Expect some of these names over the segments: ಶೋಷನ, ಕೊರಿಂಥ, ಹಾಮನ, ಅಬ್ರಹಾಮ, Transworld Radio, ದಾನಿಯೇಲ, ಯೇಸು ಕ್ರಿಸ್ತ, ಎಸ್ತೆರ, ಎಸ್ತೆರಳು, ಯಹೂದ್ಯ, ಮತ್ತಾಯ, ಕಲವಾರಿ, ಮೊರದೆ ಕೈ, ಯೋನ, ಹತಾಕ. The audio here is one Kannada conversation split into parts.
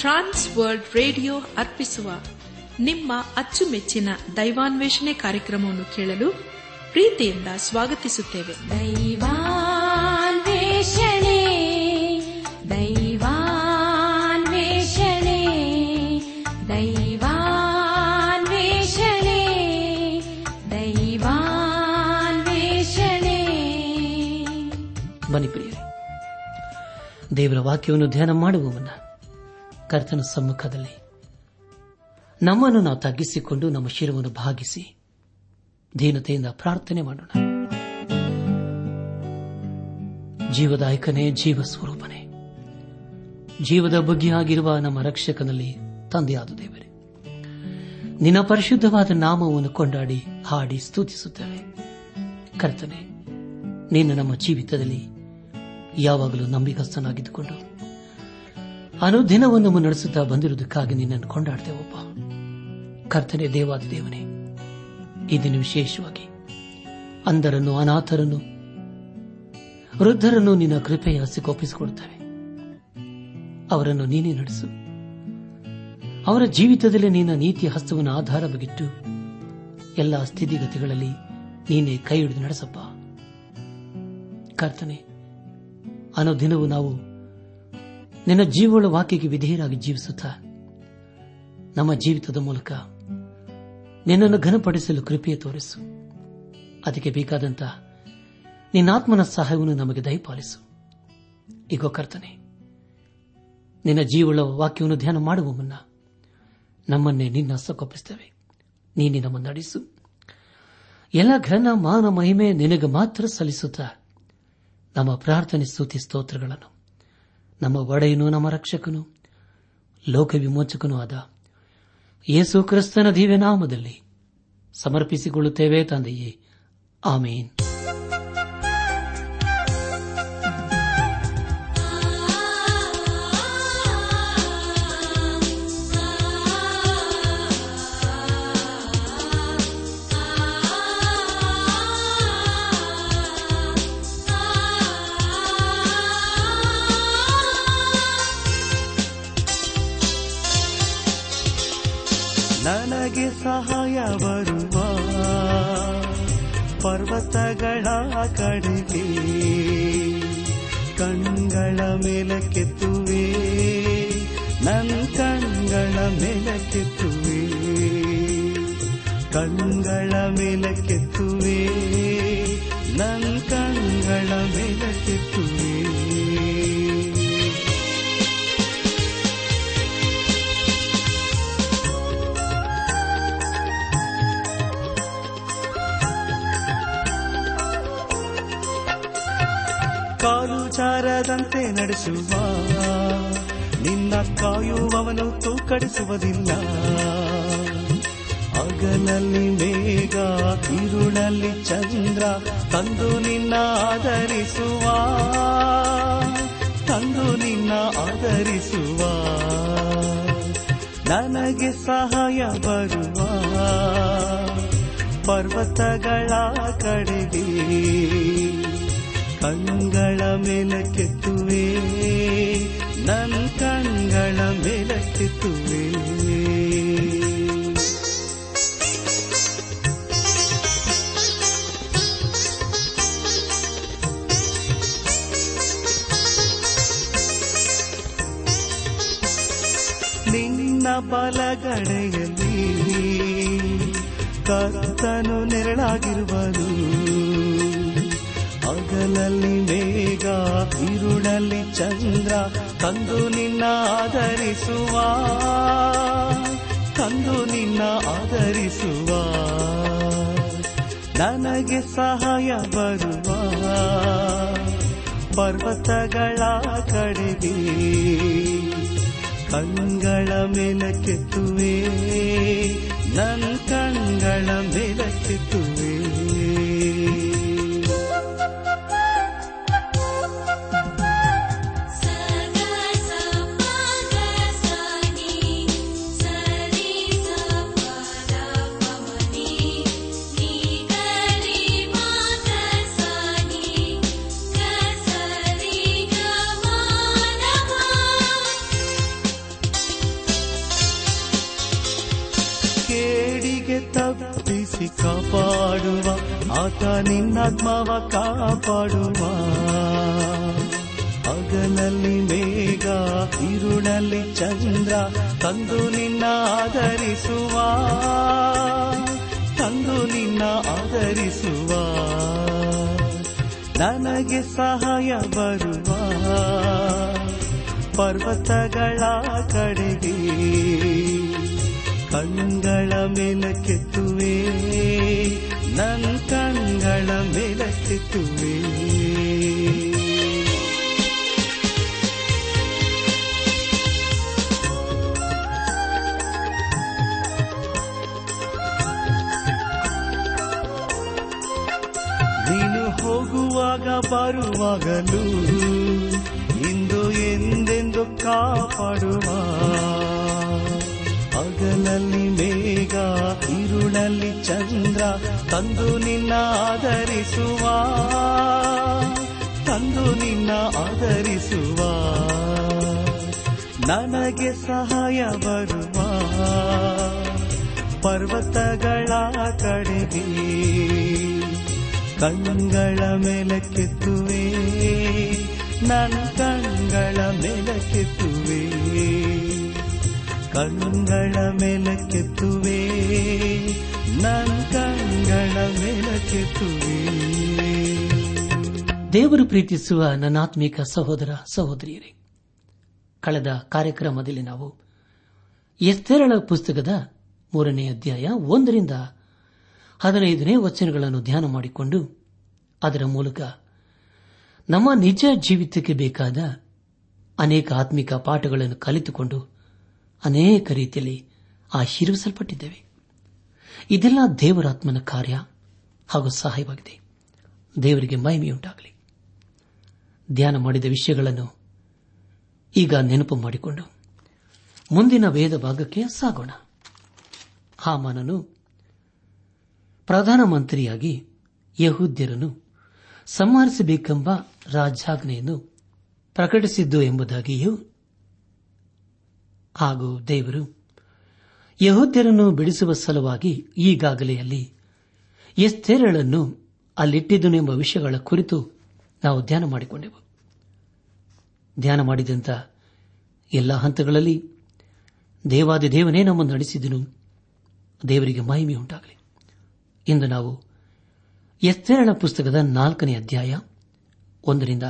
ಟ್ರಾನ್ಸ್ ವರ್ಲ್ಡ್ ರೇಡಿಯೋ ಅರ್ಪಿಸುವ ನಿಮ್ಮ ಅಚ್ಚುಮೆಚ್ಚಿನ ದೈವಾನ್ವೇಷಣೆ ಕಾರ್ಯಕ್ರಮವನ್ನು ಕೇಳಲು ಪ್ರೀತಿಯಿಂದ ಸ್ವಾಗತಿಸುತ್ತೇವೆ. ಬನ್ನಿ ಪ್ರಿಯರೇ, ದೇವರ ವಾಕ್ಯವನ್ನು ಧ್ಯಾನ ಮಾಡುವ ಮುನ್ನ ಕರ್ತನ ಸಮ್ಮುಖದಲ್ಲಿ ನಮ್ಮನ್ನು ನಾವು ತಗ್ಗಿಸಿಕೊಂಡು ನಮ್ಮ ಶಿರವನ್ನು ಭಾಗಿಸಿ ದೀನತೆಯಿಂದ ಪ್ರಾರ್ಥನೆ ಮಾಡೋಣ. ಜೀವದಾಯಕನೇ, ಜೀವ ಸ್ವರೂಪನೇ, ಜೀವದ ಬಗೆಯಾಗಿರುವ ನಮ್ಮ ರಕ್ಷಕನಲ್ಲಿ ತಂದೆಯಾದ ದೇವರೇ, ನಿನ್ನ ಪರಿಶುದ್ಧವಾದ ನಾಮವನ್ನು ಕೊಂಡಾಡಿ ಹಾಡಿ ಸ್ತುತಿಸುತ್ತೇವೆ. ಕರ್ತನೆ, ನೀನು ನಮ್ಮ ಜೀವಿತದಲ್ಲಿ ಯಾವಾಗಲೂ ನಂಬಿಕಸ್ಥನಾಗಿದ್ದುಕೊಂಡು ಅನುದಿನವನ್ನು ಮುನ್ನಡೆಸುತ್ತಾ ಬಂದಿರುವುದಕ್ಕಾಗಿ ನಿನ್ನನ್ನು ಕೊಂಡಾಡ್ತೇವಪ್ಪ. ಕರ್ತನೆ, ದೇವಾದ ದೇವನೇ, ಇದನ್ನು ವಿಶೇಷವಾಗಿ ಅಂಧರನ್ನು, ಅನಾಥರನ್ನು, ವೃದ್ಧರನ್ನು ನಿನ್ನ ಕೃಪೆಯ ಸಿಕ್ಕೊಪ್ಪಿಸಿಕೊಡುತ್ತೇವೆ. ಅವರನ್ನು ನೀನೇ ನಡೆಸು. ಅವರ ಜೀವಿತದಲ್ಲಿ ನಿನ್ನ ನೀತಿಯ ಹಸ್ತವನ್ನು ಆಧಾರವಾಗಿಟ್ಟು ಎಲ್ಲ ಸ್ಥಿತಿಗತಿಗಳಲ್ಲಿ ನೀನೇ ಕೈ ಹಿಡಿದು ನಡೆಸಪ್ಪ. ಕರ್ತನೆ, ಅನುದಿನವೂ ನಾವು ನಿನ್ನ ಜೀವಗಳ ವಾಕ್ಯಕ್ಕೆ ವಿಧೇಯರಾಗಿ ಜೀವಿಸುತ್ತಾ ನಮ್ಮ ಜೀವಿತದ ಮೂಲಕ ನಿನ್ನನ್ನು ಘನಪಡಿಸಲು ಕೃಪೆ ತೋರಿಸು. ಅದಕ್ಕೆ ಬೇಕಾದಂತಹ ನಿನ್ನಾತ್ಮನ ಸಹಾಯವನ್ನು ನಮಗೆ ದಯಪಾಲಿಸು. ಈಗ ಕರ್ತನೆ, ನಿನ್ನ ಜೀವಗಳ ವಾಕ್ಯವನ್ನು ಧ್ಯಾನ ಮಾಡುವ ಮುನ್ನ ನಮ್ಮನ್ನೇ ನಿನ್ನ ಹಸ್ತಕ್ಕೊಪ್ಪಿಸುತ್ತೇವೆ. ನೀನೇ ನಮ್ಮನ್ನು ನಡೆಸು. ಎಲ್ಲ ಘನ ಮಾನ ಮಹಿಮೆ ನಿನಗೆ ಮಾತ್ರ ಸಲ್ಲಿಸುತ್ತಾ ನಮ್ಮ ಪ್ರಾರ್ಥನೆ ಸ್ತುತಿ ಸ್ತೋತ್ರಗಳನ್ನು ನಮ್ಮ ಒಡೆಯನು, ನಮ್ಮ ರಕ್ಷಕನು, ಲೋಕ ವಿಮೋಚಕನೂ ಆದ ಯೇಸು ಕ್ರಿಸ್ತನ ದಿವ್ಯ ನಾಮದಲ್ಲಿ ಸಮರ್ಪಿಸಿಕೊಳ್ಳುತ್ತೇವೆ ತಂದೆಯೇ, ಆಮೇನ್. ನನಗೆ ಸಹಾಯ ಬರುವ ಪರ್ವತಗಳ ಕಡೆಗೆ ಕಣ್ಗಳ ಮೇಲಕ್ಕೆತ್ತುವೆ, ನನ್ನ ಕಣ್ಗಳ ಮೇಲಕ್ಕೆತ್ತುವೆ, ಕಣ್ಗಳ ಮೇಲಕ್ಕೆತ್ತುವೆ, ನನ್ನ ಕಣ್ಗಳ ಮೇಲಕ್ಕೆತ್ತುವೆ. ಂತೆ ನಡೆಸುವ ನಿನ್ನ ಕಾಯುವವನು ತೂಕಡಿಸುವುದಿಲ್ಲ. ಹಗಲಲ್ಲಿ ಮೇಘ, ಇರುಳಲ್ಲಿ ಚಂದ್ರ ತಂದು ನಿನ್ನ ಆಧರಿಸುವ, ತಂದು ನಿನ್ನ ಆಧರಿಸುವ. ನನಗೆ ಸಹಾಯ ಬರುವ ಪರ್ವತಗಳ ಕಡೆಗೆ ಕಂಗಳ ಮೇಲಕ್ಕೆತ್ತುವೆ, ನನ್ನ ಕಂಗಳ ಮೇಲಕ್ಕೆತ್ತುವೆ. ನಿನ್ನ ಬಲಗಡೆಯಲ್ಲಿ ಕರ್ತನು ನೆರಳಾಗಿರುವನು. ಹಗಲಲ್ಲಿ ಮೇಘ, ಇರುಳಲ್ಲಿ ಚಂದ್ರ ತಂದು ನಿನ್ನ ಆಧರಿಸುವ, ತಂದು ನಿನ್ನ ಆಧರಿಸುವ. ನನಗೆ ಸಹಾಯ ಬರುವ ಪರ್ವತಗಳ ಕಡೆಗೆ ಕಣ್ಗಳ ಮೇಲಕ್ಕೆತ್ತುವೆ, ನನ್ನ ಕಣ್ಗಳ ಮೇಲಕ್ಕೆತ್ತುವೆ. ಕಾಪಾಡುವ ಆತ ನಿನ್ನಾತ್ಮವ ಕಾಪಾಡುವ. ಹಗಲಲ್ಲಿ ಮೇಘ ಇರುಳಲ್ಲಿ ಚಂದ್ರ ತಂದು ನಿನ್ನ ಆಧರಿಸುವ, ತಂದು ನಿನ್ನ ಆಧರಿಸುವ, ನನಗೆ ಸಹಾಯ ಬರುವ. ಪರ್ವತಗಳ ಕಡೆಗೆ ಕಣ್ಗಳ ಮೇಲಕ್ಕೆತ್ತುವೆ, ನನ್ನ ಕಣ್ಗಳ ಮೇಲಕ್ಕೆತ್ತುವೆ. ನೀನು ಹೋಗುವಾಗ ಬರುವಾಗಲೂ ಇಂದು ಎಂದೆಂದು ಕಾಪಾಡುವ. ಹಗಲಲ್ಲಿ ಮೇಘ ಇರುಳಲ್ಲಿ ಚಂದ್ರ ತಂದು ನಿನ್ನ ಆಧರಿಸುವ, ತಂದು ನಿನ್ನ ಆಧರಿಸುವ, ನನಗೆ ಸಹಾಯ ಬರುವ. ಪರ್ವತಗಳ ಕಡೆಗೆ ಕಣ್ಣುಗಳ ಮೇಲಕ್ಕೆತ್ತುವೆ, ನನ್ನ ಕಣ್ಗಳ ಮೇಲಕ್ಕೆತ್ತುವೆ, ಕಣ್ಣುಗಳ ಮೇಲಕ್ಕೆತ್ತುವೆ, ನನ್ನ ಕಣ್ಗಳ ಮೇಲಕ್ಕೆತ್ತುವೆ. ದೇವರು ಪ್ರೀತಿಸುವ ನನ್ನಾತ್ಮೀಕ ಸಹೋದರ ಸಹೋದರಿಯರೇ, ಕಳೆದ ಕಾರ್ಯಕ್ರಮದಲ್ಲಿ ನಾವು ಎಸ್ತೇರಳ ಪುಸ್ತಕದ 3ನೇ ಅಧ್ಯಾಯ 1ರಿಂದ 15ನೇ ವಚನಗಳನ್ನು ಧ್ಯಾನ ಮಾಡಿಕೊಂಡು ಅದರ ಮೂಲಕ ನಮ್ಮ ನಿಜ ಜೀವಿತಕ್ಕೆ ಬೇಕಾದ ಅನೇಕ ಆತ್ಮಿಕ ಪಾಠಗಳನ್ನು ಕಲಿತುಕೊಂಡು ಅನೇಕ ರೀತಿಯಲ್ಲಿ ಆಶೀರ್ವಿಸಲ್ಪಟ್ಟಿದ್ದೇವೆ. ಇದೆಲ್ಲ ದೇವರಾತ್ಮನ ಕಾರ್ಯ ಹಾಗೂ ಸಹಾಯವಾಗಿದೆ. ದೇವರಿಗೆ ಮಹಿಮೆಯುಂಟಾಗಲಿ. ಧ್ಯಾನ ಮಾಡಿದ ವಿಷಯಗಳನ್ನು ಈಗ ನೆನಪು ಮಾಡಿಕೊಂಡು ಮುಂದಿನ ವೇದ ಭಾಗಕ್ಕೆ ಸಾಗೋಣ. ಹಾಮನನು ಪ್ರಧಾನಮಂತ್ರಿಯಾಗಿ ಯಹೂದ್ಯರನ್ನು ಸಂಹರಿಸಬೇಕೆಂಬ ರಾಜಾಜ್ಞೆಯನ್ನು ಪ್ರಕಟಿಸಿದ್ದು ಎಂಬುದಾಗಿಯೂ ಹಾಗೂ ದೇವರು ಯಹೂದ್ಯರನ್ನು ಬಿಡಿಸುವ ಸಲುವಾಗಿ ಈಗಾಗಲೇ ಅಲ್ಲಿ ಎಸ್ತೇರಳನ್ನು ಅಲ್ಲಿಟ್ಟಿದ್ದನು ಎಂಬ ವಿಷಯಗಳ ಕುರಿತು ನಾವು ಧ್ಯಾನ ಮಾಡಿಕೊಂಡೆವು. ಧ್ಯಾನ ಮಾಡಿದಂಥ ಎಲ್ಲ ಹಂತಗಳಲ್ಲಿ ದೇವಾದಿ ದೇವನೇ ನಮ್ಮನ್ನು ನಡೆಸಿದನು. ದೇವರಿಗೆ ಮಹಿಮೆ ಉಂಟಾಗಲಿ. ಇಂದು ನಾವು ಎಸ್ತೇರಳ ಪುಸ್ತಕದ 4ನೇ ಅಧ್ಯಾಯ 1ರಿಂದ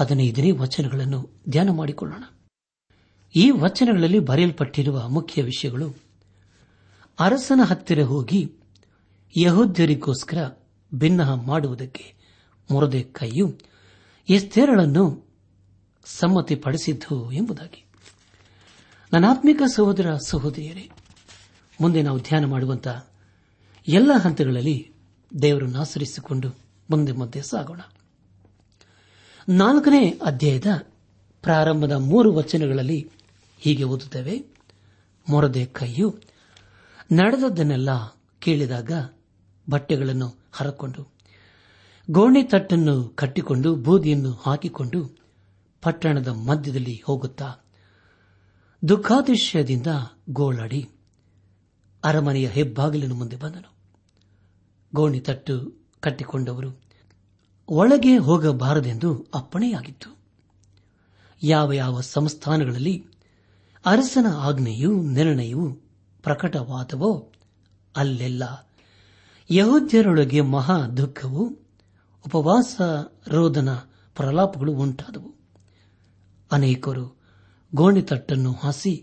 15ನೇ ವಚನಗಳನ್ನು ಧ್ಯಾನ ಮಾಡಿಕೊಳ್ಳೋಣ. ಈ ವಚನಗಳಲ್ಲಿ ಬರೆಯಲ್ಪಟ್ಟಿರುವ ಮುಖ್ಯ ವಿಷಯಗಳು: ಅರಸನ ಹತ್ತಿರ ಹೋಗಿ ಯಹೂದ್ಯರಿಗೋಸ್ಕರ ಬಿನ್ನಹ ಮಾಡುವುದಕ್ಕೆ ಮೊರದೆ ಕೈಯು ಎಸ್ತೇರಳನ್ನು ಸಮ್ಮತಿಪಡಿಸಿದ್ದು ಎಂಬುದಾಗಿ. ನನ್ನಾತ್ಮಿಕ ಸಹೋದರ ಸಹೋದರಿಯರೇ, ಮುಂದೆ ನಾವು ಧ್ಯಾನ ಮಾಡುವಂತಹ ಎಲ್ಲ ಹಂತಗಳಲ್ಲಿ ದೇವರನ್ನು ಆಚರಿಸಿಕೊಂಡು ಮುಂದೆ ಮುಂದೆ ಸಾಗೋಣ. 4ನೇ ಅಧ್ಯಾಯದ ಪ್ರಾರಂಭದ 3 ವಚನಗಳಲ್ಲಿ ಹೀಗೆ ಓದುತ್ತೇವೆ: ಮೊರದೆ ಕೈಯು ನಡೆದದ್ದನ್ನೆಲ್ಲ ಕೇಳಿದಾಗ ಬಟ್ಟೆಗಳನ್ನು ಹರಕೊಂಡು ಗೋಣಿ ತಟ್ಟನ್ನು ಕಟ್ಟಿಕೊಂಡು ಬೂದಿಯನ್ನು ಹಾಕಿಕೊಂಡು ಪಟ್ಟಣದ ಮಧ್ಯದಲ್ಲಿ ಹೋಗುತ್ತಾ ದುಃಖಾತಿಶಯದಿಂದ ಗೋಳಾಡಿ ಅರಮನೆಯ ಹೆಬ್ಬಾಗಿಲಿನ ಮುಂದೆ ಬಂದನು. ಗೋಣಿ ತಟ್ಟು ಕಟ್ಟಿಕೊಂಡವರು ಒಳಗೆ ಹೋಗಬಾರದೆಂದು ಅಪ್ಪಣೆಯಾಗಿತ್ತು. ಯಾವ ಯಾವ ಸಂಸ್ಥಾನಗಳಲ್ಲಿ ಅರಸನ ಆಜ್ಞೆಯೂ ನಿರ್ಣಯವೂ ಪ್ರಕಟವಾದವೋ ಅಲ್ಲೆಲ್ಲ ಯಹೂದ್ಯರೊಳಗೆ ಮಹಾ ದುಃಖವು, ಉಪವಾಸ ರೋಧನ ಪ್ರಲಾಪಗಳು ಉಂಟಾದವು. ಅನೇಕರು ಗೋಣಿತಟ್ಟನ್ನು ಹಾಸಿ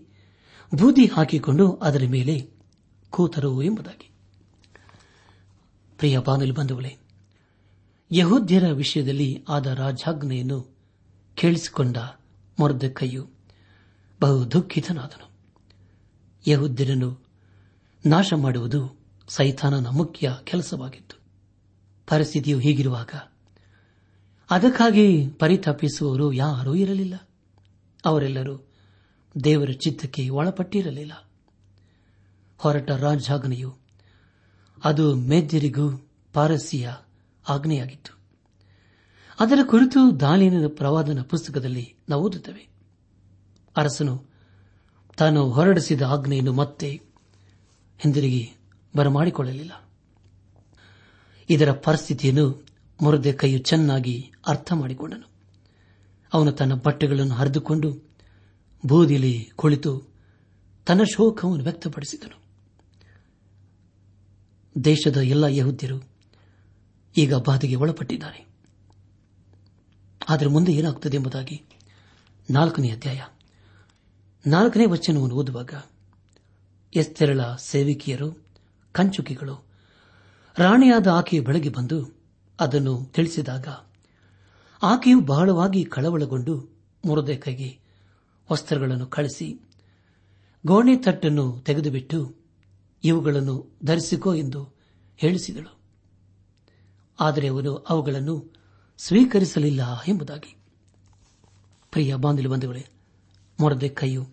ಬೂದಿ ಹಾಕಿಕೊಂಡು ಅದರ ಮೇಲೆ ಕೂತರು ಎಂಬುದಾಗಿ. ಪ್ರಿಯ ಬಾನುಲಿ ಬಂಧುಗಳೇ, ಯಹೂದ್ಯರ ವಿಷಯದಲ್ಲಿ ಆದ ರಾಜಾಜ್ಞೆಯನ್ನು ಕೇಳಿಸಿಕೊಂಡ ಮೊರದೆ ಕೈಯು ಬಹು ದುಃಖಿತನಾದನು. ಯಹೂದ್ಯರನ್ನು ನಾಶ ಮಾಡುವುದು ಸೈತಾನನ ಮುಖ್ಯ ಕೆಲಸವಾಗಿತ್ತು. ಪರಿಸ್ಥಿತಿಯು ಹೀಗಿರುವಾಗ ಅದಕ್ಕಾಗಿ ಪರಿತಾಪಿಸುವವರು ಯಾರೂ ಇರಲಿಲ್ಲ. ಅವರೆಲ್ಲರೂ ದೇವರ ಚಿತ್ತಕ್ಕೆ ಒಳಪಟ್ಟಿರಲಿಲ್ಲ. ಹೊರಟ ರಾಜಾಜ್ಞೆಯು ಅದು ಮೇದ್ಯರಿಗೂ ಪಾರಸಿಯ ಆಜ್ಞೆಯಾಗಿತ್ತು. ಅದರ ಕುರಿತು ದಾನಿಯೇಲನ ಪ್ರವಾದನ ಪುಸ್ತಕದಲ್ಲಿ ನಾವು ಓದುತ್ತೇವೆ. ಅರಸನು ತಾನು ಹೊರಡಿಸಿದ ಆಜ್ಞೆಯನ್ನು ಮತ್ತೆ ಹಿಂದಿರುಗಿ ಬರಮಾಡಿಕೊಳ್ಳಲಿಲ್ಲ. ಇದರ ಪರಿಸ್ಥಿತಿಯನ್ನು ಮೊರದೆ ಕೈಯು ಚೆನ್ನಾಗಿ ಅರ್ಥ ಮಾಡಿಕೊಂಡನು. ಅವನು ತನ್ನ ಬಟ್ಟೆಗಳನ್ನು ಹರಿದುಕೊಂಡು ಬೂದಿಲಿ ಕುಳಿತು ತನ್ನ ಶೋಕವನ್ನು ವ್ಯಕ್ತಪಡಿಸಿದನು. ದೇಶದ ಎಲ್ಲ ಯಹೂದ್ಯರು ಈಗ ಬಾಧೆಗೆ ಒಳಪಟ್ಟಿದ್ದಾರೆ. ಆದರೆ ಮುಂದೆ ಏನಾಗುತ್ತದೆ ಎಂಬುದಾಗಿ 4ನೇ ಅಧ್ಯಾಯ 4ನೇ ವಚನವನ್ನು ಓದುವಾಗ, ಎಸ್ತೆರಳ ಸೇವಿಕೆಯರು, ಕಂಚುಕಿಗಳು ರಾಣಿಯಾದ ಆಕೆಯ ಬಳಿಗೆ ಬಂದು ಅದನ್ನು ತಿಳಿಸಿದಾಗ ಆಕೆಯು ಬಹಳವಾಗಿ ಕಳವಳಗೊಂಡು ಮೊರದೆ ಕೈಗೆ ವಸ್ತ್ರಗಳನ್ನು ಕಳಿಸಿ ಗೋಣಿ ತಟ್ಟನ್ನು ತೆಗೆದುಬಿಟ್ಟು ಇವುಗಳನ್ನು ಧರಿಸಿಕೋ ಎಂದು ಹೇಳಿಸಿದಳು. ಆದರೆ ಅವರು ಅವುಗಳನ್ನು ಸ್ವೀಕರಿಸಲಿಲ್ಲ ಎಂಬುದಾಗಿ. ಪ್ರಿಯ ಬಾಂಧವರೇ, ಮೊರದೆ ಕೈಯು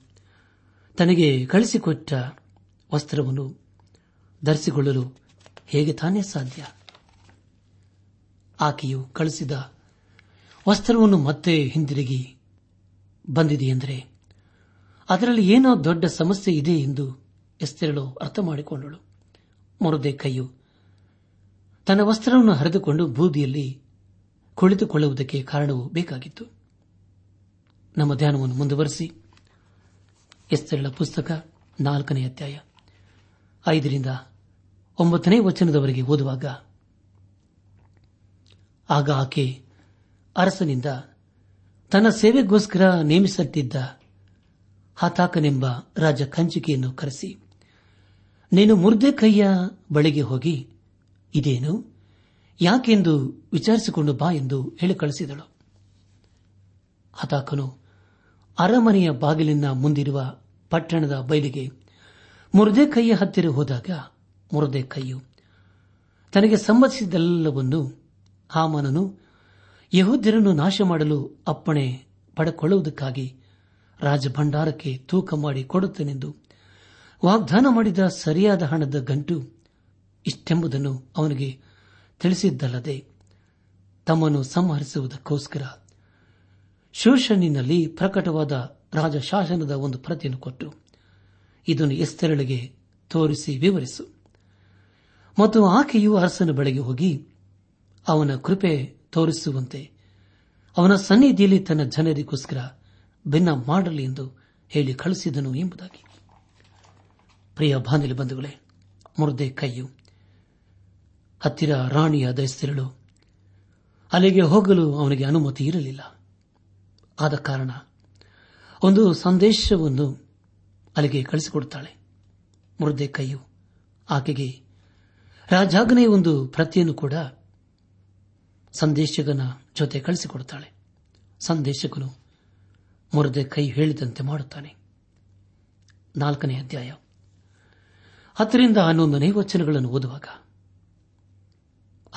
ತನಗೆ ಕಳಿಸಿಕೊಟ್ಟ ವಸ್ತ್ರವನ್ನು ಧರಿಸಿಕೊಳ್ಳಲು ಹೇಗೆ ತಾನೇ ಸಾಧ್ಯ? ಆಕೆಯು ಕಳಿಸಿದ ವಸ್ತ್ರವನ್ನು ಮತ್ತೆ ಹಿಂದಿರುಗಿ ಬಂದಿದೆಯೆಂದರೆ ಅದರಲ್ಲಿ ಏನೋ ದೊಡ್ಡ ಸಮಸ್ಯೆ ಇದೆ ಎಂದು ಎಸ್ತೆರಳು ಅರ್ಥ ಮಾಡಿಕೊಂಡಳು. ಮೊರದೆ ಕೈಯು ತನ್ನ ವಸ್ತ್ರವನ್ನು ಹರಿದುಕೊಂಡು ಬೂದಿಯಲ್ಲಿ ಕುಳಿತುಕೊಳ್ಳುವುದಕ್ಕೆ ಕಾರಣವೂ ಬೇಕಾಗಿತ್ತು. ನಮ್ಮ ಧ್ಯಾನವನ್ನು ಮುಂದುವರೆಸಿ ಎಸ್ತೆರಳ ಪುಸ್ತಕ 4ನೇ ಅಧ್ಯಾಯ 5ರಿಂದ 9ನೇ ವಚನದವರೆಗೆ ಓದುವಾಗ, ಆಗ ಆಕೆ ಅರಸನಿಂದ ತನ್ನ ಸೇವೆಗೋಸ್ಕರ ನೇಮಿಸಲ್ಪಟ್ಟಿದ್ದ ಹತಾಕನೆಂಬ ರಾಜ ಕಂಚುಕಿಯನ್ನು ಕರೆಸಿ, ನೀನು ಮೊರ್ದೆಕೈಯ ಬಳಿಗೆ ಹೋಗಿ ಇದೇನು ಯಾಕೆಂದು ವಿಚಾರಿಸಿಕೊಂಡು ಬಾ ಎಂದು ಹೇಳಿ ಕಳಿಸಿದಳು. ಹತಾಕನು ಅರಮನೆಯ ಬಾಗಿಲಿನ ಮುಂದಿರುವ ಪಟ್ಟಣದ ಬಯಲಿಗೆ ಮೊರ್ದೆಕೈಯ ಹತ್ತಿರ ಹೋದಾಗ ಮೊರ್ದೆಕೈಯು ತನಗೆ ಸಂಬಂಧಿಸಿದ್ದೆಲ್ಲವನ್ನು ಹಾಮನನು ಯಹೂದ್ಯರನ್ನು ನಾಶ ಮಾಡಲು ಅಪ್ಪಣೆ ಪಡೆಕೊಳ್ಳುವುದಕ್ಕಾಗಿ ರಾಜಭಂಡಾರಕ್ಕೆ ತೂಕ ಮಾಡಿ ಕೊಡುತ್ತೇನೆಂದು ವಾಗ್ದಾನ ಮಾಡಿದ ಸರಿಯಾದ ಹಣದ ಗಂಟು ಇಷ್ಟೆಂಬುದನ್ನು ಅವನಿಗೆ ತಿಳಿಸಿದ್ದಲ್ಲದೆ ತಮ್ಮನ್ನು ಸಂಹರಿಸುವುದಕ್ಕೋಸ್ಕರ ಶೋಷನಿನಲ್ಲಿ ಪ್ರಕಟವಾದ ರಾಜಶಾಸನದ ಒಂದು ಪ್ರತಿಯನ್ನು ಕೊಟ್ಟು, ಇದನ್ನು ಎಸ್ತೆರಳಿಗೆ ತೋರಿಸಿ ವಿವರಿಸು ಮತ್ತು ಆಕೆಯು ಅರಸನ ಬಳಿಗೆ ಹೋಗಿ ಅವನ ಕೃಪೆ ತೋರಿಸುವಂತೆ ಅವನ ಸನ್ನಿಧಿಯಲ್ಲಿ ತನ್ನ ಜನರಿಗೋಸ್ಕರ ಭಿನ್ನ ಮಾಡಲಿ ಎಂದು ಹೇಳಿ ಕಳಿಸಿದನು ಎಂಬುದಾಗಿ. ಪ್ರಿಯ ಬಾಂಧವ ಬಂಧುಗಳೇ, ಮೊರದೆ ಕೈಯು ಹತ್ತಿರ ರಾಣಿಯಾದ ಎಸ್ತೆರಳು ಅಲ್ಲಿಗೆ ಹೋಗಲು ಅವನಿಗೆ ಅನುಮತಿ ಇರಲಿಲ್ಲ. ಆದ ಕಾರಣ ಒಂದು ಸಂದೇಶವನ್ನು ಅಲ್ಲಿಗೆ ಕಳಿಸಿಕೊಡುತ್ತಾಳೆ. ಮೊರದೆ ಕೈಯು ಆಕೆಗೆ ರಾಜಾಜ್ಞೆಯ ಒಂದು ಪ್ರತಿಯನ್ನು ಕೂಡ ಸಂದೇಶಕನ ಜೊತೆ ಕಳಿಸಿಕೊಡುತ್ತಾಳೆ. ಸಂದೇಶಕನು ಮೊರದೆ ಕೈ ಹೇಳಿದಂತೆ ಮಾಡುತ್ತಾನೆ. 4ನೇ ಅಧ್ಯಾಯ 10ರಿಂದ 11ನೇ ವಚನಗಳನ್ನು ಓದುವಾಗ,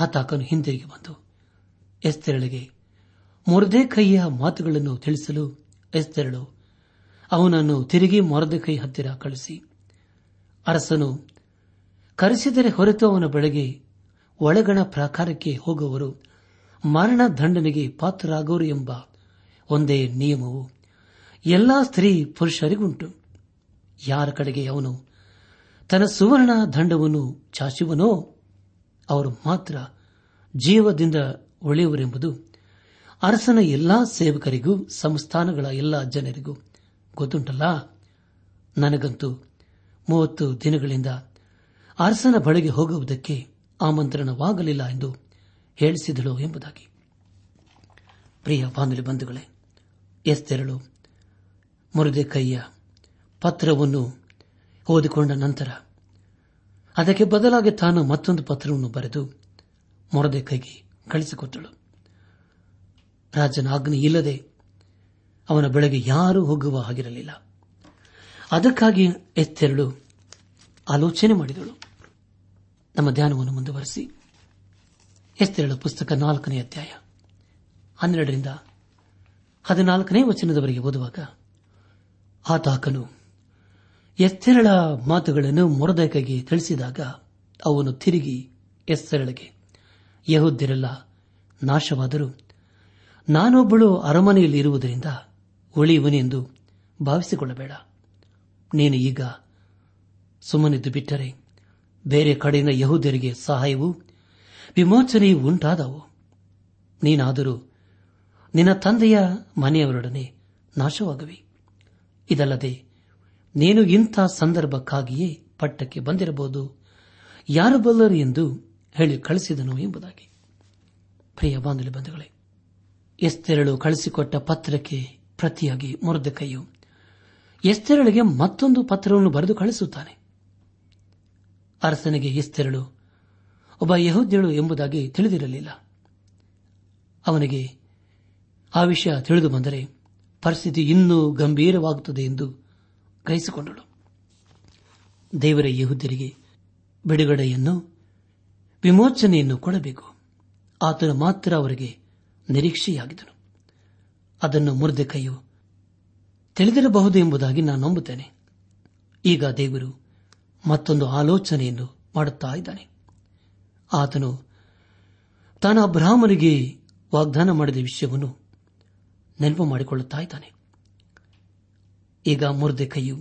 ಆತನು ಹಿಂದಿರುಗಿ ಬಂದು ಎಸ್ತೆರಳಿಗೆ ಮೊರದೆ ಕೈಯ ಮಾತುಗಳನ್ನು ತಿಳಿಸಲು ಎಸ್ತೆರಳು ಅವನನ್ನು ತಿರುಗಿ ಮೊರದೆ ಕೈ ಹತ್ತಿರ ಕಳಿಸಿ, ಅರಸನು ಕರೆಸಿದರೆ ಹೊರತು ಅವನ ಬಳಿಗೆ ಒಳಗಣ ಪ್ರಾಕಾರಕ್ಕೆ ಹೋಗುವರು ಮರಣ ದಂಡನೆಗೆ ಪಾತ್ರರಾಗೋರು ಎಂಬ ಒಂದೇ ನಿಯಮವು ಎಲ್ಲಾ ಸ್ತ್ರೀ ಪುರುಷರಿಗುಂಟು. ಯಾರ ಕಡೆಗೆ ಅವನು ತನ್ನ ಸುವರ್ಣ ದಂಡವನ್ನು ಚಾಚುವನೋ ಅವರು ಮಾತ್ರ ಜೀವದಿಂದ ಉಳಿಯುವರೆಂಬುದು ಅರಸನ ಎಲ್ಲಾ ಸೇವಕರಿಗೂ ಸಂಸ್ಥಾನಗಳ ಎಲ್ಲಾ ಜನರಿಗೂ ಗೊತ್ತುಂಟಲ್ಲ. ನನಗಂತೂ 30 ದಿನಗಳಿಂದ ಅರಸನ ಬಳಿಗೆ ಹೋಗುವುದಕ್ಕೆ ಆಮಂತ್ರಣವಾಗಲಿಲ್ಲ ಎಂದು ಹೇಳಿಸಿದಳು ಎಂಬುದಾಗಿ. ಪ್ರಿಯ ಬಾಂಧವ ಬಂಧುಗಳೇ, ಎಸ್ತೆರಳು ಮೊರದೆ ಕೈಯ ಪತ್ರವನ್ನು ಓದಿಕೊಂಡ ನಂತರ ಅದಕ್ಕೆ ಬದಲಾಗಿ ತಾನು ಮತ್ತೊಂದು ಪತ್ರವನ್ನು ಬರೆದು ಮೊರದೆ ಕೈಗೆ ಕಳಿಸಿಕೊಟ್ಟಳು. ರಾಜನ ಆಜ್ಞೆ ಇಲ್ಲದೆ ಅವನ ಬಳಿಗೆ ಯಾರೂ ಹೋಗುವ ಹಾಗಿರಲಿಲ್ಲ. ಅದಕ್ಕಾಗಿ ಎಸ್ತೆರಳು ಆಲೋಚನೆ ಮಾಡಿದಳು. ನಮ್ಮ ಧ್ಯಾನವನ್ನು ಮುಂದುವರೆಸಿ ಎಸ್ತೆರಳ ಪುಸ್ತಕ 4ನೇ ಅಧ್ಯಾಯ 12ರಿಂದ 14ನೇ ವಚನದವರೆಗೆ ಓದುವಾಗ, ಆತಾಕನು ಎಸ್ತೆರಳ ಮಾತುಗಳನ್ನು ಮೊರದೆ ಕೈಗೆ ತಿಳಿಸಿದಾಗ ಅವನು ತಿರುಗಿ ಎಸ್ತೆರಳಿಗೆ, ಯಹೂದ್ಯರೆಲ್ಲ ನಾಶವಾದರೂ ನಾನೊಬ್ಬಳು ಅರಮನೆಯಲ್ಲಿ ಇರುವುದರಿಂದ ಉಳಿಯುವನೆಂದು ಭಾವಿಸಿಕೊಳ್ಳಬೇಡ. ನೀನು ಈಗ ಸುಮ್ಮನಿದ್ದು ಬಿಟ್ಟರೆ ಬೇರೆ ಕಡೆಯಿಂದ ಯಹೂದ್ಯರಿಗೆ ಸಹಾಯವೂ ವಿಮೋಚನೆಯು ಉಂಟಾದವು. ನೀನಾದರೂ ನಿನ್ನ ತಂದೆಯ ಮನೆಯವರೊಡನೆ ನಾಶವಾಗುವಿ. ಇದಲ್ಲದೆ ನೀನು ಇಂಥ ಸಂದರ್ಭಕ್ಕಾಗಿಯೇ ಪಟ್ಟಕ್ಕೆ ಬಂದಿರಬಹುದು, ಯಾರು ಬಲ್ಲರು ಎಂದು ಹೇಳಿ ಕಳಿಸಿದನು ಎಂಬುದಾಗಿ. ಪ್ರಿಯ ಬಾಂಧವ್ಯ ಬಂಧುಗಳೇ, ಎಸ್ತೆರಳು ಕಳಿಸಿಕೊಟ್ಟ ಪತ್ರಕ್ಕೆ ಪ್ರತಿಯಾಗಿ ಮೊರದೆ ಕೈಯು ಎಸ್ತೆರಳಿಗೆ ಮತ್ತೊಂದು ಪತ್ರವನ್ನು ಬರೆದು ಕಳಿಸುತ್ತಾನೆ. ಅರಸನಿಗೆ ಎಸ್ತೆರಳು ಒಬ್ಬ ಯಹೂದ್ಯಳು ಎಂಬುದಾಗಿ ತಿಳಿದಿರಲಿಲ್ಲ. ಅವನಿಗೆ ಆ ವಿಷಯ ತಿಳಿದು ಬಂದರೆ ಪರಿಸ್ಥಿತಿ ಇನ್ನೂ ಗಂಭೀರವಾಗುತ್ತದೆ ಎಂದು ಗ್ರಹಿಸಿಕೊಂಡಳು. ದೇವರ ಯಹೂದ್ಯರಿಗೆ ಬಿಡುಗಡೆಯನ್ನು, ವಿಮೋಚನೆಯನ್ನು ಕೊಡಬೇಕು. ಆತನು ಮಾತ್ರ ಅವರಿಗೆ ನಿರೀಕ್ಷೆಯಾಗಿದ್ದನು. ಅದನ್ನು ಮೊರದೆ ಕೈಯು ತಿಳಿದಿರಬಹುದು ಎಂಬುದಾಗಿ ನಾನು ನಂಬುತ್ತೇನೆ. ಈಗ ದೇವರು ಮತ್ತೊಂದು ಆಲೋಚನೆಯನ್ನು ಮಾಡುತ್ತಾ ಇದ್ದಾನೆ. ಆತನು ತಾನು ಅಬ್ರಹಾಮನಿಗೆ ವಾಗ್ದಾನ ಮಾಡಿದ ವಿಷಯವನ್ನು ನೆನಪು ಮಾಡಿಕೊಳ್ಳುತ್ತಾ ಇದ್ದಾನೆ. ಈಗ ಮೊರದೆ ಕೈಯು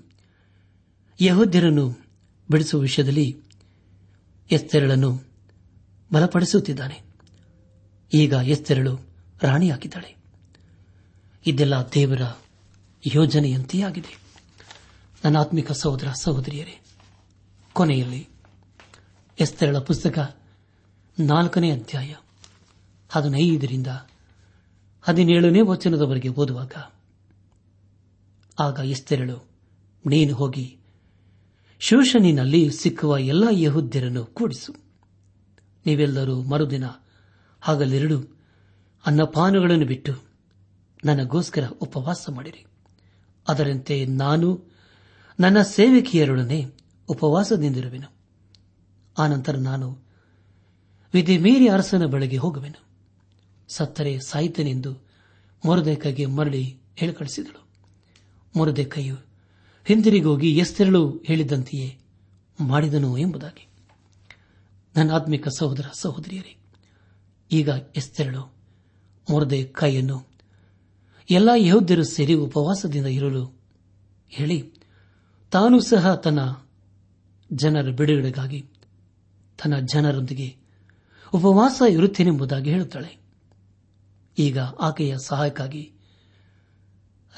ಯಹೂದ್ಯರನ್ನು ಬಿಡಿಸುವ ವಿಷಯದಲ್ಲಿ ಎಸ್ತೆರಳನ್ನು ಬಲಪಡಿಸುತ್ತಿದ್ದಾನೆ. ಈಗ ಎಸ್ತೆರಳು ರಾಣಿಯಾಗಿದ್ದಾಳೆ. ಇದೆಲ್ಲ ದೇವರ ಯೋಜನೆಯಂತೆಯೇ ಆಗಿದೆ. ನನ್ನ ಆತ್ಮಿಕ ಸಹೋದರ ಸಹೋದರಿಯರೇ, ಕೊನೆಯಲ್ಲಿ ಎಸ್ತೆರಳ ಪುಸ್ತಕ 4ನೇ ಅಧ್ಯಾಯ 15ರಿಂದ 17ನೇ ವಚನದವರೆಗೆ ಓದುವಾಗ, ಆಗ ಎಸ್ತೆರಳು, ನೀನು ಹೋಗಿ ಶೋಷನಿನಲ್ಲಿ ಸಿಕ್ಕುವ ಎಲ್ಲ ಯಹೂದ್ಯರನ್ನು ಕೂಡಿಸು. ನೀವೆಲ್ಲರೂ ಮರುದಿನ ಹಗಲಿರುಳು ಅನ್ನಪಾನಗಳನ್ನು ಬಿಟ್ಟು ನನಗೋಸ್ಕರ ಉಪವಾಸ ಮಾಡಿರಿ. ಅದರಂತೆ ನಾನು ನನ್ನ ಸೇವಕಿಯರೊಡನೆ ಉಪವಾಸದಿಂದಿರುವೆನು. ಆನಂತರ ನಾನು ವಿಧಿ ಮೀರಿ ಅರಸನ ಬಳಿಗೆ ಹೋಗುವೆನು. ಸತ್ತರೆ ಸಾಯಿತನೆಂದು ಮೊರದೆ ಕೈಗೆ ಮರಳಿ ಹೇಳಿ ಕಳಿಸಿದಳು. ಮೊರದೆ ಕೈಯು ಹಿಂದಿರಿಗೋಗಿ ಎಸ್ತೆರಳು ಹೇಳಿದಂತೆಯೇ ಮಾಡಿದನು ಎಂಬುದಾಗಿ. ನನ್ನ ಆತ್ಮಿಕ ಸಹೋದರ ಸಹೋದರಿಯರೇ, ಈಗ ಎಸ್ತೆರಳು ಮೊರದೆ ಕೈಯನ್ನು ಎಲ್ಲ ಯಹೂದ್ಯರು ಸೇರಿ ಉಪವಾಸದಿಂದ ಇರಲು ಹೇಳಿ ತಾನೂ ಸಹ ತನ್ನ ಜನರ ಬಿಡುಗಡೆಗಾಗಿ ತನ್ನ ಜನರೊಂದಿಗೆ ಉಪವಾಸ ಇರುತ್ತೇನೆಂಬುದಾಗಿ ಹೇಳುತ್ತಾಳೆ. ಈಗ ಆಕೆಯ ಸಹಾಯಕ್ಕಾಗಿ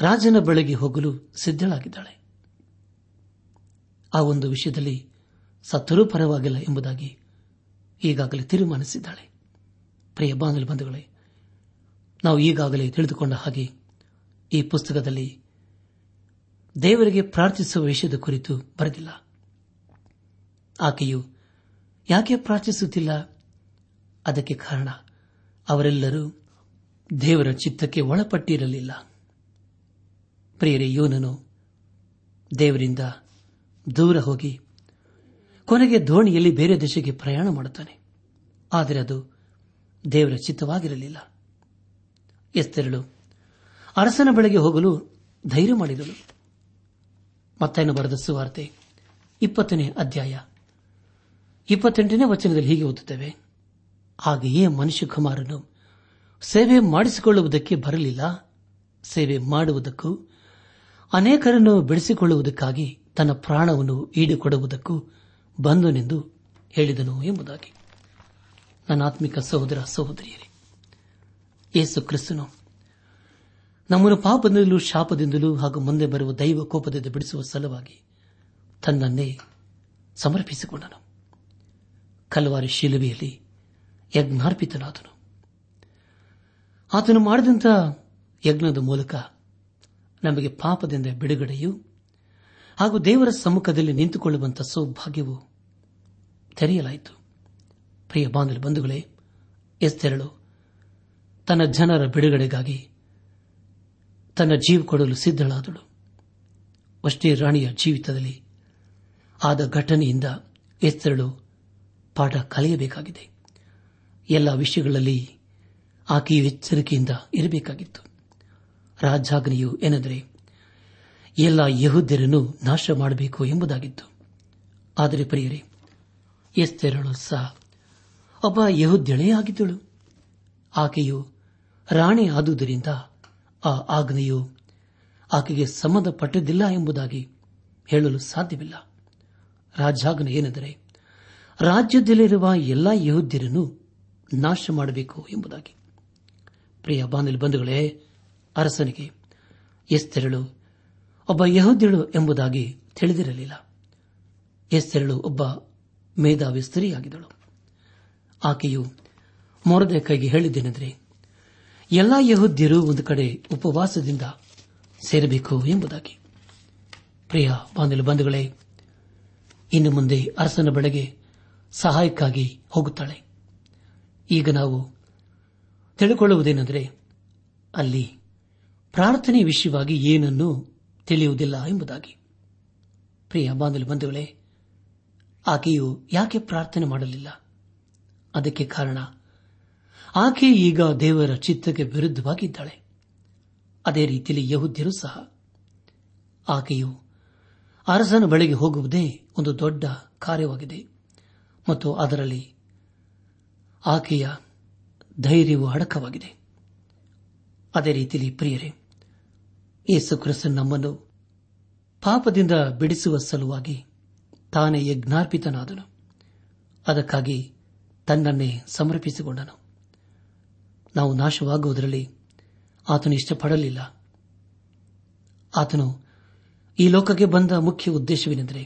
ರಾಜನ ಬಳಿಗೆ ಹೋಗಲು ಸಿದ್ಧಳಾಗಿದ್ದಾಳೆ. ಆ ಒಂದು ವಿಷಯದಲ್ಲಿ ಸತ್ತರೂ ಪರವಾಗಿಲ್ಲ ಎಂಬುದಾಗಿ ಈಗಾಗಲೇ ತೀರ್ಮಾನಿಸಿದ್ದಾಳೆ. ಪ್ರಿಯ ಬಂಧುಗಳೇ, ನಾವು ಈಗಾಗಲೇ ತಿಳಿದುಕೊಂಡ ಹಾಗೆ ಈ ಪುಸ್ತಕದಲ್ಲಿ ದೇವರಿಗೆ ಪ್ರಾರ್ಥಿಸುವ ವಿಷಯದ ಕುರಿತು ಬರೆದಿಲ್ಲ. ಆಕೆಯು ಯಾಕೆ ಪ್ರಾರ್ಥಿಸುತ್ತಿಲ್ಲ? ಅದಕ್ಕೆ ಕಾರಣ ಅವರೆಲ್ಲರೂ ದೇವರ ಚಿತ್ತಕ್ಕೆ ಒಳಪಟ್ಟಿರಲಿಲ್ಲ. ಪ್ರಿಯರೇ, ಯೋನನು ದೇವರಿಂದ ದೂರ ಹೋಗಿ ಕೊನೆಗೆ ದೋಣಿಯಲ್ಲಿ ಬೇರೆ ದೇಶಕ್ಕೆ ಪ್ರಯಾಣ ಮಾಡುತ್ತಾನೆ. ಆದರೆ ಅದು ದೇವರ ಚಿತ್ತವಾಗಿರಲಿಲ್ಲ. ಎಸ್ತೆರಳು ಅರಸನ ಬಳಿಗೆ ಹೋಗಲು ಧೈರ್ಯ ಮಾಡಿದಳು. ಮತ್ತಾಯನು ಬರೆದ ಸುವಾರ್ತೆ 20ನೇ ಅಧ್ಯಾಯ 28ನೇ ವಚನದಲ್ಲಿ ಹೀಗೆ ಓದುತ್ತೇವೆ, ಹಾಗೆಯೇ ಮನುಷ್ಯಕುಮಾರನು ಸೇವೆ ಮಾಡಿಸಿಕೊಳ್ಳುವುದಕ್ಕೆ ಬರಲಿಲ್ಲ, ಸೇವೆ ಮಾಡುವುದಕ್ಕೂ ಅನೇಕರನ್ನು ಬಿಡಿಸಿಕೊಳ್ಳುವುದಕ್ಕಾಗಿ ತನ್ನ ಪ್ರಾಣವನ್ನು ಈಡುಕೊಡುವುದಕ್ಕೂ ಬಂದನೆಂದು ಹೇಳಿದನು ಎಂಬುದಾಗಿ. ನನ್ನ ಆತ್ಮಿಕ ಸಹೋದರ ಸಹೋದರಿಯರೇ, ಯೇಸು ಕ್ರಿಸ್ತನು ನಮ್ಮನ್ನು ಪಾಪದಿಂದಲೂ ಶಾಪದಿಂದಲೂ ಹಾಗೂ ಮುಂದೆ ಬರುವ ದೈವ ಕೋಪದಿಂದ ಬಿಡಿಸುವ ಸಲುವಾಗಿ ತನ್ನನ್ನೇ ಸಮರ್ಪಿಸಿಕೊಂಡನು. ಕಲವಾರಿ ಶಿಲುಬೆಯಲ್ಲಿ ಯಜ್ಞಾರ್ಪಿತನಾದನು. ಆತನು ಮಾಡಿದಂಥ ಯಜ್ಞದ ಮೂಲಕ ನಮಗೆ ಪಾಪದಿಂದ ಬಿಡುಗಡೆಯೂ ಹಾಗೂ ದೇವರ ಸಮ್ಮುಖದಲ್ಲಿ ನಿಂತುಕೊಳ್ಳುವಂತಹ ಸೌಭಾಗ್ಯವೂ ತೆರೆಯಲಾಯಿತು. ಪ್ರಿಯ ಬಂಧುಗಳೇ, ಎಸ್ತೆರಳು ತನ್ನ ಜನರ ಬಿಡುಗಡೆಗಾಗಿ ತನ್ನ ಜೀವ ಕೊಡಲು ಸಿದ್ಧಳಾದಳು. ಅಷ್ಟೇ ರಾಣಿಯ ಜೀವಿತದಲ್ಲಿ ಆದ ಘಟನೆಯಿಂದ ಎಸ್ತೆರಳು ಪಾಠ ಕಲಿಯಬೇಕಾಗಿದೆ. ಎಲ್ಲ ವಿಷಯಗಳಲ್ಲಿ ಆಕೆಯು ಎಚ್ಚರಿಕೆಯಿಂದ ಇರಬೇಕಾಗಿತ್ತು. ರಾಜಾಜ್ಞೆಯು ಏನೆಂದರೆ ಎಲ್ಲ ಯಹೂದ್ಯರನ್ನು ನಾಶ ಮಾಡಬೇಕು ಎಂಬುದಾಗಿತ್ತು. ಆದರೆ ಪ್ರಿಯರೇ, ಎಸ್ತೆರಳು ಸಹ ಒಬ್ಬ ಯಹೂದ್ಯಳೇ ಆಗಿದ್ದಳು. ಆಕೆಯು ರಾಣಿ ಆದುದರಿಂದ ಆ ಆಜ್ಞೆಯು ಆಕೆಗೆ ಸಂಬಂಧಪಟ್ಟದಿಲ್ಲ ಎಂಬುದಾಗಿ ಹೇಳಲು ಸಾಧ್ಯವಿಲ್ಲ. ರಾಜಾಜ್ಞೆ ಏನೆಂದರೆ ರಾಜ್ಯದಲ್ಲಿರುವ ಎಲ್ಲ ಯಹೂದ್ಯರನ್ನು ನಾಶ ಮಾಡಬೇಕು ಎಂಬುದಾಗಿ. ಪ್ರಿಯ ಬಾಂಧವ ಬಂಧುಗಳೇ, ಅರಸನಿಗೆ ಎಸ್ತೆರಳು ಒಬ್ಬ ಯಹೂದ್ಯಳು ಎಂಬುದಾಗಿ ತಿಳಿದಿರಲಿಲ್ಲ. ಎಸ್ತೆರಳು ಒಬ್ಬ ಮೇಧಾವಿ ಸ್ತ್ರೀಯಾಗಿದ್ದಳು. ಆಕೆಯು ಮೊರದೆ ಕೈಗೆ ಹೇಳಿದ್ದೇನೆಂದರೆ, ಎಲ್ಲಾ ಯಹೂದ್ಯರು ಒಂದು ಕಡೆ ಉಪವಾಸದಿಂದ ಸೇರಬೇಕು ಎಂಬುದಾಗಿ. ಪ್ರಿಯ ಬಾಂಧವ ಬಂಧುಗಳೇ, ಇನ್ನು ಮುಂದೆ ಅರಸನ ಬಳಿಗೆ ಸಹಾಯಕ್ಕಾಗಿ ಹೋಗುತ್ತಾಳೆ. ಈಗ ನಾವು ತಿಳಿಕೊಳ್ಳುವುದೇನೆಂದರೆ, ಅಲ್ಲಿ ಪ್ರಾರ್ಥನೆ ವಿಷಯವಾಗಿ ಏನನ್ನೂ ತಿಳಿಯುವುದಿಲ್ಲ ಎಂಬುದಾಗಿ. ಪ್ರಿಯ ಬಾಂಧವ ಬಂಧುಗಳೇ, ಆಕೆಯು ಯಾಕೆ ಪ್ರಾರ್ಥನೆ ಮಾಡಲಿಲ್ಲ? ಅದಕ್ಕೆ ಕಾರಣ, ಆಕೆ ಈಗ ದೇವರ ಚಿತ್ತಕ್ಕೆ ವಿರುದ್ಧವಾಗಿದ್ದಾಳೆ. ಅದೇ ರೀತಿಯಲ್ಲಿ ಯಹೂದ್ಯರು ಸಹ. ಆಕೆಯು ಅರಸನ ಬಳಿಗೆ ಹೋಗುವುದೇ ಒಂದು ದೊಡ್ಡ ಕಾರ್ಯವಾಗಿದೆ ಮತ್ತು ಅದರಲ್ಲಿ ಆಕೆಯ ಧೈರ್ಯವು ಅಡಕವಾಗಿದೆ. ಅದೇ ರೀತಿಯಲ್ಲಿ ಪ್ರಿಯರೇ, ಯೇಸು ಕ್ರಿಸ್ತ ನಮ್ಮನ್ನು ಪಾಪದಿಂದ ಬಿಡಿಸುವ ಸಲುವಾಗಿ ತಾನೇ ಯಜ್ಞಾರ್ಪಿತನಾದನು. ಅದಕ್ಕಾಗಿ ತನ್ನನ್ನೇ ಸಮರ್ಪಿಸಿಕೊಂಡನು. ನಾವು ನಾಶವಾಗುವುದರಲ್ಲಿ ಆತನು ಇಷ್ಟಪಡಲಿಲ್ಲ. ಆತನು ಈ ಲೋಕಕ್ಕೆ ಬಂದ ಮುಖ್ಯ ಉದ್ದೇಶವೇನೆಂದರೆ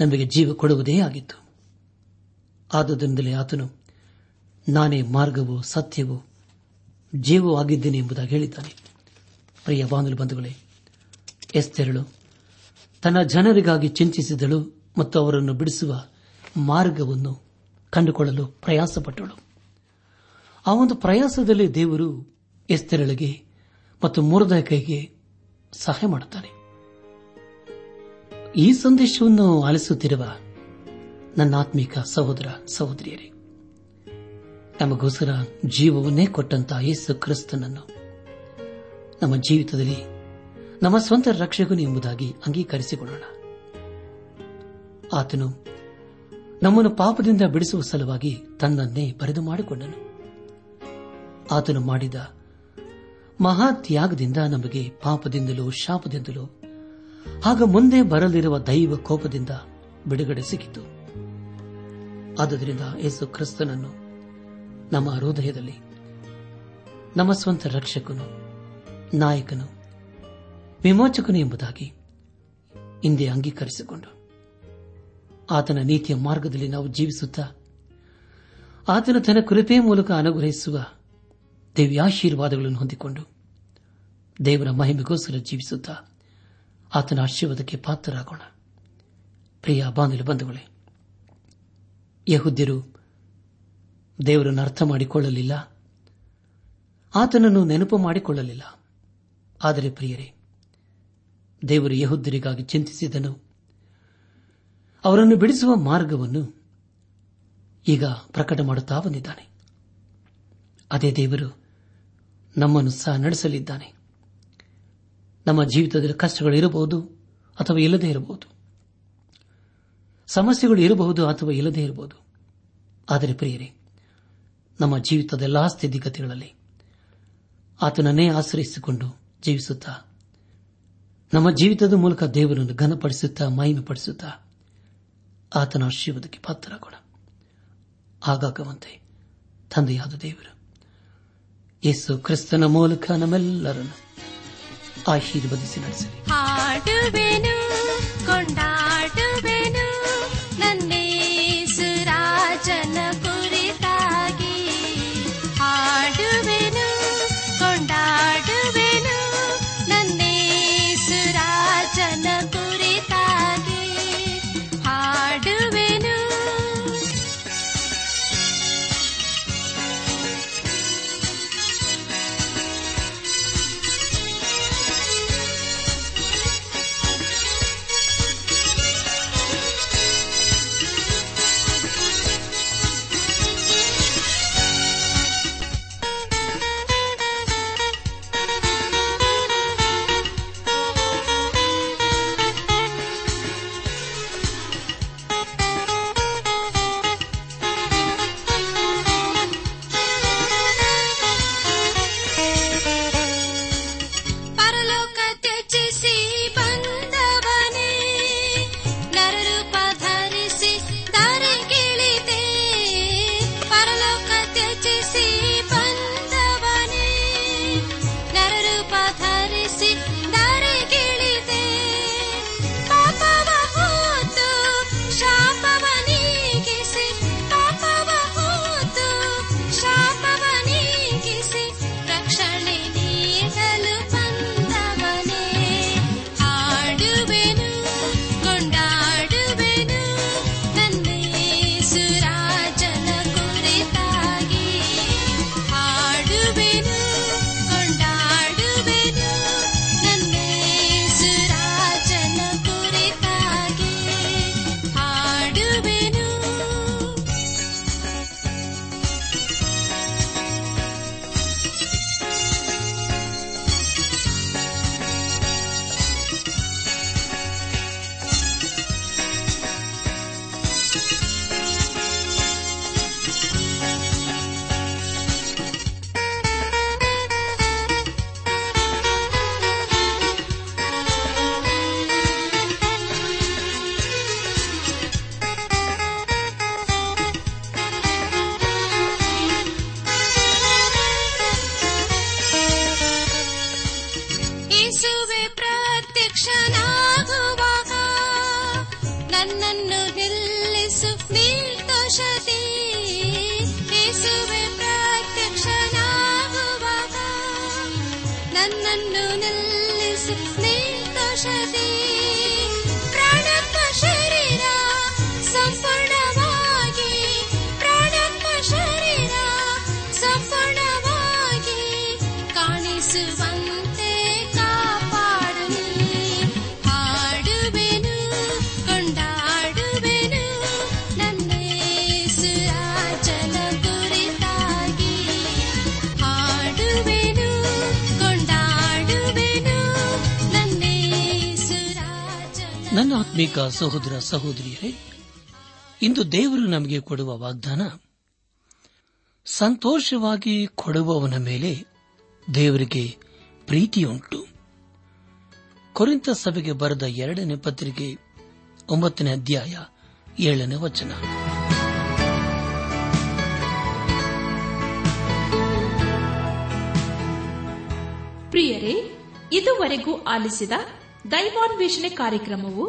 ನಮಗೆ ಜೀವ ಕೊಡುವುದೇ ಆಗಿತ್ತು. ಆದುದರಿಂದಲೇ ಆತನು ನಾನೇ ಮಾರ್ಗವೂ ಸತ್ಯವೂ ಜೀವವೂ ಆಗಿದ್ದೇನೆ ಎಂಬುದಾಗಿ ಹೇಳಿದ್ದಾನೆ. ಪ್ರಿಯ ಬಾಂಧವ ಬಂಧುಗಳೇ, ಎಸ್ತೆರಳು ತನ್ನ ಜನರಿಗಾಗಿ ಚಿಂತಿಸಿದಳು ಮತ್ತು ಅವರನ್ನು ಬಿಡಿಸುವ ಮಾರ್ಗವನ್ನು ಕಂಡುಕೊಳ್ಳಲು ಪ್ರಯಾಸಪಟ್ಟಳು. ಆ ಒಂದು ಪ್ರಯಾಸದಲ್ಲಿ ದೇವರು ಎಸ್ತೆರಳಿಗೆ ಮತ್ತು ಮೊರದೆ ಕೈಗೆ ಸಹಾಯ ಮಾಡುತ್ತಾನೆ. ಈ ಸಂದೇಶವನ್ನು ಆಲಿಸುತ್ತಿರುವ ನನ್ನ ಆತ್ಮೀಕ ಸಹೋದರ ಸಹೋದರಿಯರೇ, ನಮಗೋಸ್ಕರ ಜೀವವನ್ನೇ ಕೊಟ್ಟಂತಹ ಯೇಸು ಕ್ರಿಸ್ತನನ್ನು ನಮ್ಮ ಜೀವಿತದಲ್ಲಿ ನಮ್ಮ ಸ್ವಂತ ರಕ್ಷಕನು ಎಂಬುದಾಗಿ ಅಂಗೀಕರಿಸಿಕೊಳ್ಳೋಣ. ಆತನು ನಮ್ಮನ್ನು ಪಾಪದಿಂದ ಬಿಡಿಸುವ ಸಲುವಾಗಿ ತನ್ನನ್ನೇ ಬರೆದು ಮಾಡಿಕೊಂಡನು. ಆತನು ಮಾಡಿದ ಮಹಾತ್ಯಾಗದಿಂದ ನಮಗೆ ಪಾಪದಿಂದಲೂ ಶಾಪದಿಂದಲೂ ಹಾಗೂ ಮುಂದೆ ಬರಲಿರುವ ದೈವ ಕೋಪದಿಂದ ಬಿಡುಗಡೆ ಸಿಕ್ಕಿತು. ಆದ್ದರಿಂದ ಯೇಸು ಕ್ರಿಸ್ತನನ್ನು ನಮ್ಮ ಹೃದಯದಲ್ಲಿ ನಮ್ಮ ಸ್ವಂತ ರಕ್ಷಕನು, ನಾಯಕನು, ವಿಮೋಚಕನು ಎಂಬುದಾಗಿ ಹಿಂದೆ ಅಂಗೀಕರಿಸಿಕೊಂಡು ಆತನ ನೀತಿಯ ಮಾರ್ಗದಲ್ಲಿ ನಾವು ಜೀವಿಸುತ್ತಾ ಆತನ ತನ್ನ ಕೃಪೆಯ ಮೂಲಕ ಅನುಗ್ರಹಿಸುವ ದೇವ್ಯಾಶೀರ್ವಾದಗಳನ್ನು ಹೊಂದಿಕೊಂಡು ದೇವರ ಮಹಿಮೆಗೋಸ್ಕರ ಜೀವಿಸುತ್ತಾ ಆತನ ಆಶೀರ್ವಾದಕ್ಕೆ ಪಾತ್ರರಾಗೋಣ. ಪ್ರಿಯ ಬಾಂಧವ ಬಂಧುಗಳೇ, ಯಹೂದ್ಯರು ದೇವರನ್ನು ಅರ್ಥ ಮಾಡಿಕೊಳ್ಳಲಿಲ್ಲ, ಆತನನ್ನು ನೆನಪು ಮಾಡಿಕೊಳ್ಳಲಿಲ್ಲ. ಆದರೆ ಪ್ರಿಯರೇ, ದೇವರು ಯಹೂದ್ಯರಿಗಾಗಿ ಚಿಂತಿಸಿದನು. ಅವರನ್ನು ಬಿಡಿಸುವ ಮಾರ್ಗವನ್ನು ಈಗ ಪ್ರಕಟ ಮಾಡುತ್ತಾ ಬಂದಿದ್ದಾನೆ. ಅದೇ ದೇವರು ನಮ್ಮನ್ನು ಸಹ ನಡೆಸಲಿದ್ದಾನೆ. ನಮ್ಮ ಜೀವಿತದಲ್ಲಿ ಕಷ್ಟಗಳು ಇರಬಹುದು ಅಥವಾ ಇಲ್ಲದೇ ಇರಬಹುದು, ಸಮಸ್ಯೆಗಳು ಇರಬಹುದು ಅಥವಾ ಇಲ್ಲದೇ ಇರಬಹುದು. ಆದರೆ ಪ್ರಿಯರೇ, ನಮ್ಮ ಜೀವಿತದ ಎಲ್ಲಾ ಸ್ಥಿತಿಗತಿಗಳಲ್ಲಿ ಆತನನ್ನೇ ಆಶ್ರಯಿಸಿಕೊಂಡು ಜೀವಿಸುತ್ತಾ ನಮ್ಮ ಜೀವಿತದ ಮೂಲಕ ದೇವರನ್ನು ಘನಪಡಿಸುತ್ತಾ ಮಹಿಮೆಪಡಿಸುತ್ತಾ ಆತನ ಆಶೀರ್ವಾದಕ್ಕೆ ಪಾತ್ರರಾಗೋಣ. ಹಾಗಾಗುವಂತೆ ತಂದೆಯಾದ ದೇವರು ಯೇಸು ಕ್ರಿಸ್ತನ ಮೂಲಕ ನಮ್ಮೆಲ್ಲರನ್ನು ಆಶೀರ್ವದಿಸಿ ನಡೆಸಲಿ. ಹಾಡುವೆನು, ಕೊಂಡಾಡುವೆನು ನನ್ನೇಸು ರಾಜನ ಕುರಿತಾಗಿ. ಹಾಡುವೆನು, ಕೊಂಡಾಡುವೆನು ನನ್ನೇಸು ರಾಜನ ಕುರಿತಾಗಿ. ಹಾಡುವೆನು. ಕ್ಷಮಿಸಿ ದಾರಿಗಿಳಿದೆ, ಪಾಪವ ಹೋತು ಶಾಪವ ನೀಗಿಸಿ, ಪಾಪವ ಹೋತು ಶಾಪವ ನೀಗಿಸಿ, ರಕ್ಷಣೆ ನೀಡಲು ಬಂದವನೇ. ಆಡುವೆನು ಕೊಂಡಾಡುವೆನು ನನ್ನೇಸು ರಾಜನ ಕುರಿತಾಗಿ, ಆಡುವೆನು ಕೊಂಡಾಡುವೆನು ನನ್ನೇಸು ರಾಜನ ಕುರಿತಾಗಿ, ಆಡುವೆನು. ಯೇಸುವೆ ಪ್ರತ್ಯಕ್ಷನಾಗುವಾಗ ನನ್ನನ್ನು ನಿಲ್ಲಿಸು ನಿರ್ದೋಷದಿ, ಯೇಸುವೆ ಪ್ರತ್ಯಕ್ಷನಾಗುವಾಗ ನನ್ನನ್ನು ನಿಲ್ಲಿಸು ನಿರ್ದೋಷದಿ, ಪ್ರಾಣಪ್ಪ ಶರೀರ ಸಂಪೂರ್ಣವಾಗಿ, ಪ್ರಾಣಪ್ಪ ಶರೀರ ಸಂಪೂರ್ಣವಾಗಿ ಕಾಣಿಸುವಂತೆ ಕಾಪಾಡು ನೀ. ಆಡುವೆನು ಕೊಂಡಾಡುವೆನು ನನ್ನೇಸು ರಾಜನ ಕುರಿತಾಗಿ, ಆಡುವೆನು ಕೊಂಡಾಡುವೆನು ನನ್ನೇಸು ರಾಜನ. ನನ್ನ ಆತ್ಮೀಕ ಸಹೋದರ ಸಹೋದರಿಯರೇ, ಇಂದು ದೇವರು ನಮಗೆ ಕೊಡುವ ವಾಗ್ದಾನ, ಸಂತೋಷವಾಗಿ ಕೊಡುವವನ ಮೇಲೆ ದೇವರಿಗೆ ಪ್ರೀತಿಯುಂಟು. ಕೊರಿಂಥ ಸಭೆಗೆ ಬರೆದ 2ನೇ ಪತ್ರಿಕೆ 9ನೇ ಅಧ್ಯಾಯ 7ನೇ ವಚನ. ಪ್ರಿಯರೇ, ಇದುವರೆಗೂ ಆಲಿಸಿದ ದೈವಾನ್ವೇಷಣೆ ಕಾರ್ಯಕ್ರಮವು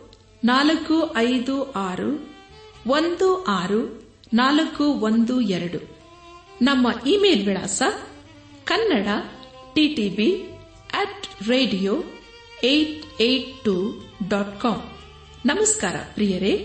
9845616412. ನಮ್ಮ ಇಮೇಲ್ ವಿಳಾಸ kannada@radio882.com. ನಮಸ್ಕಾರ ಪ್ರಿಯರೇ.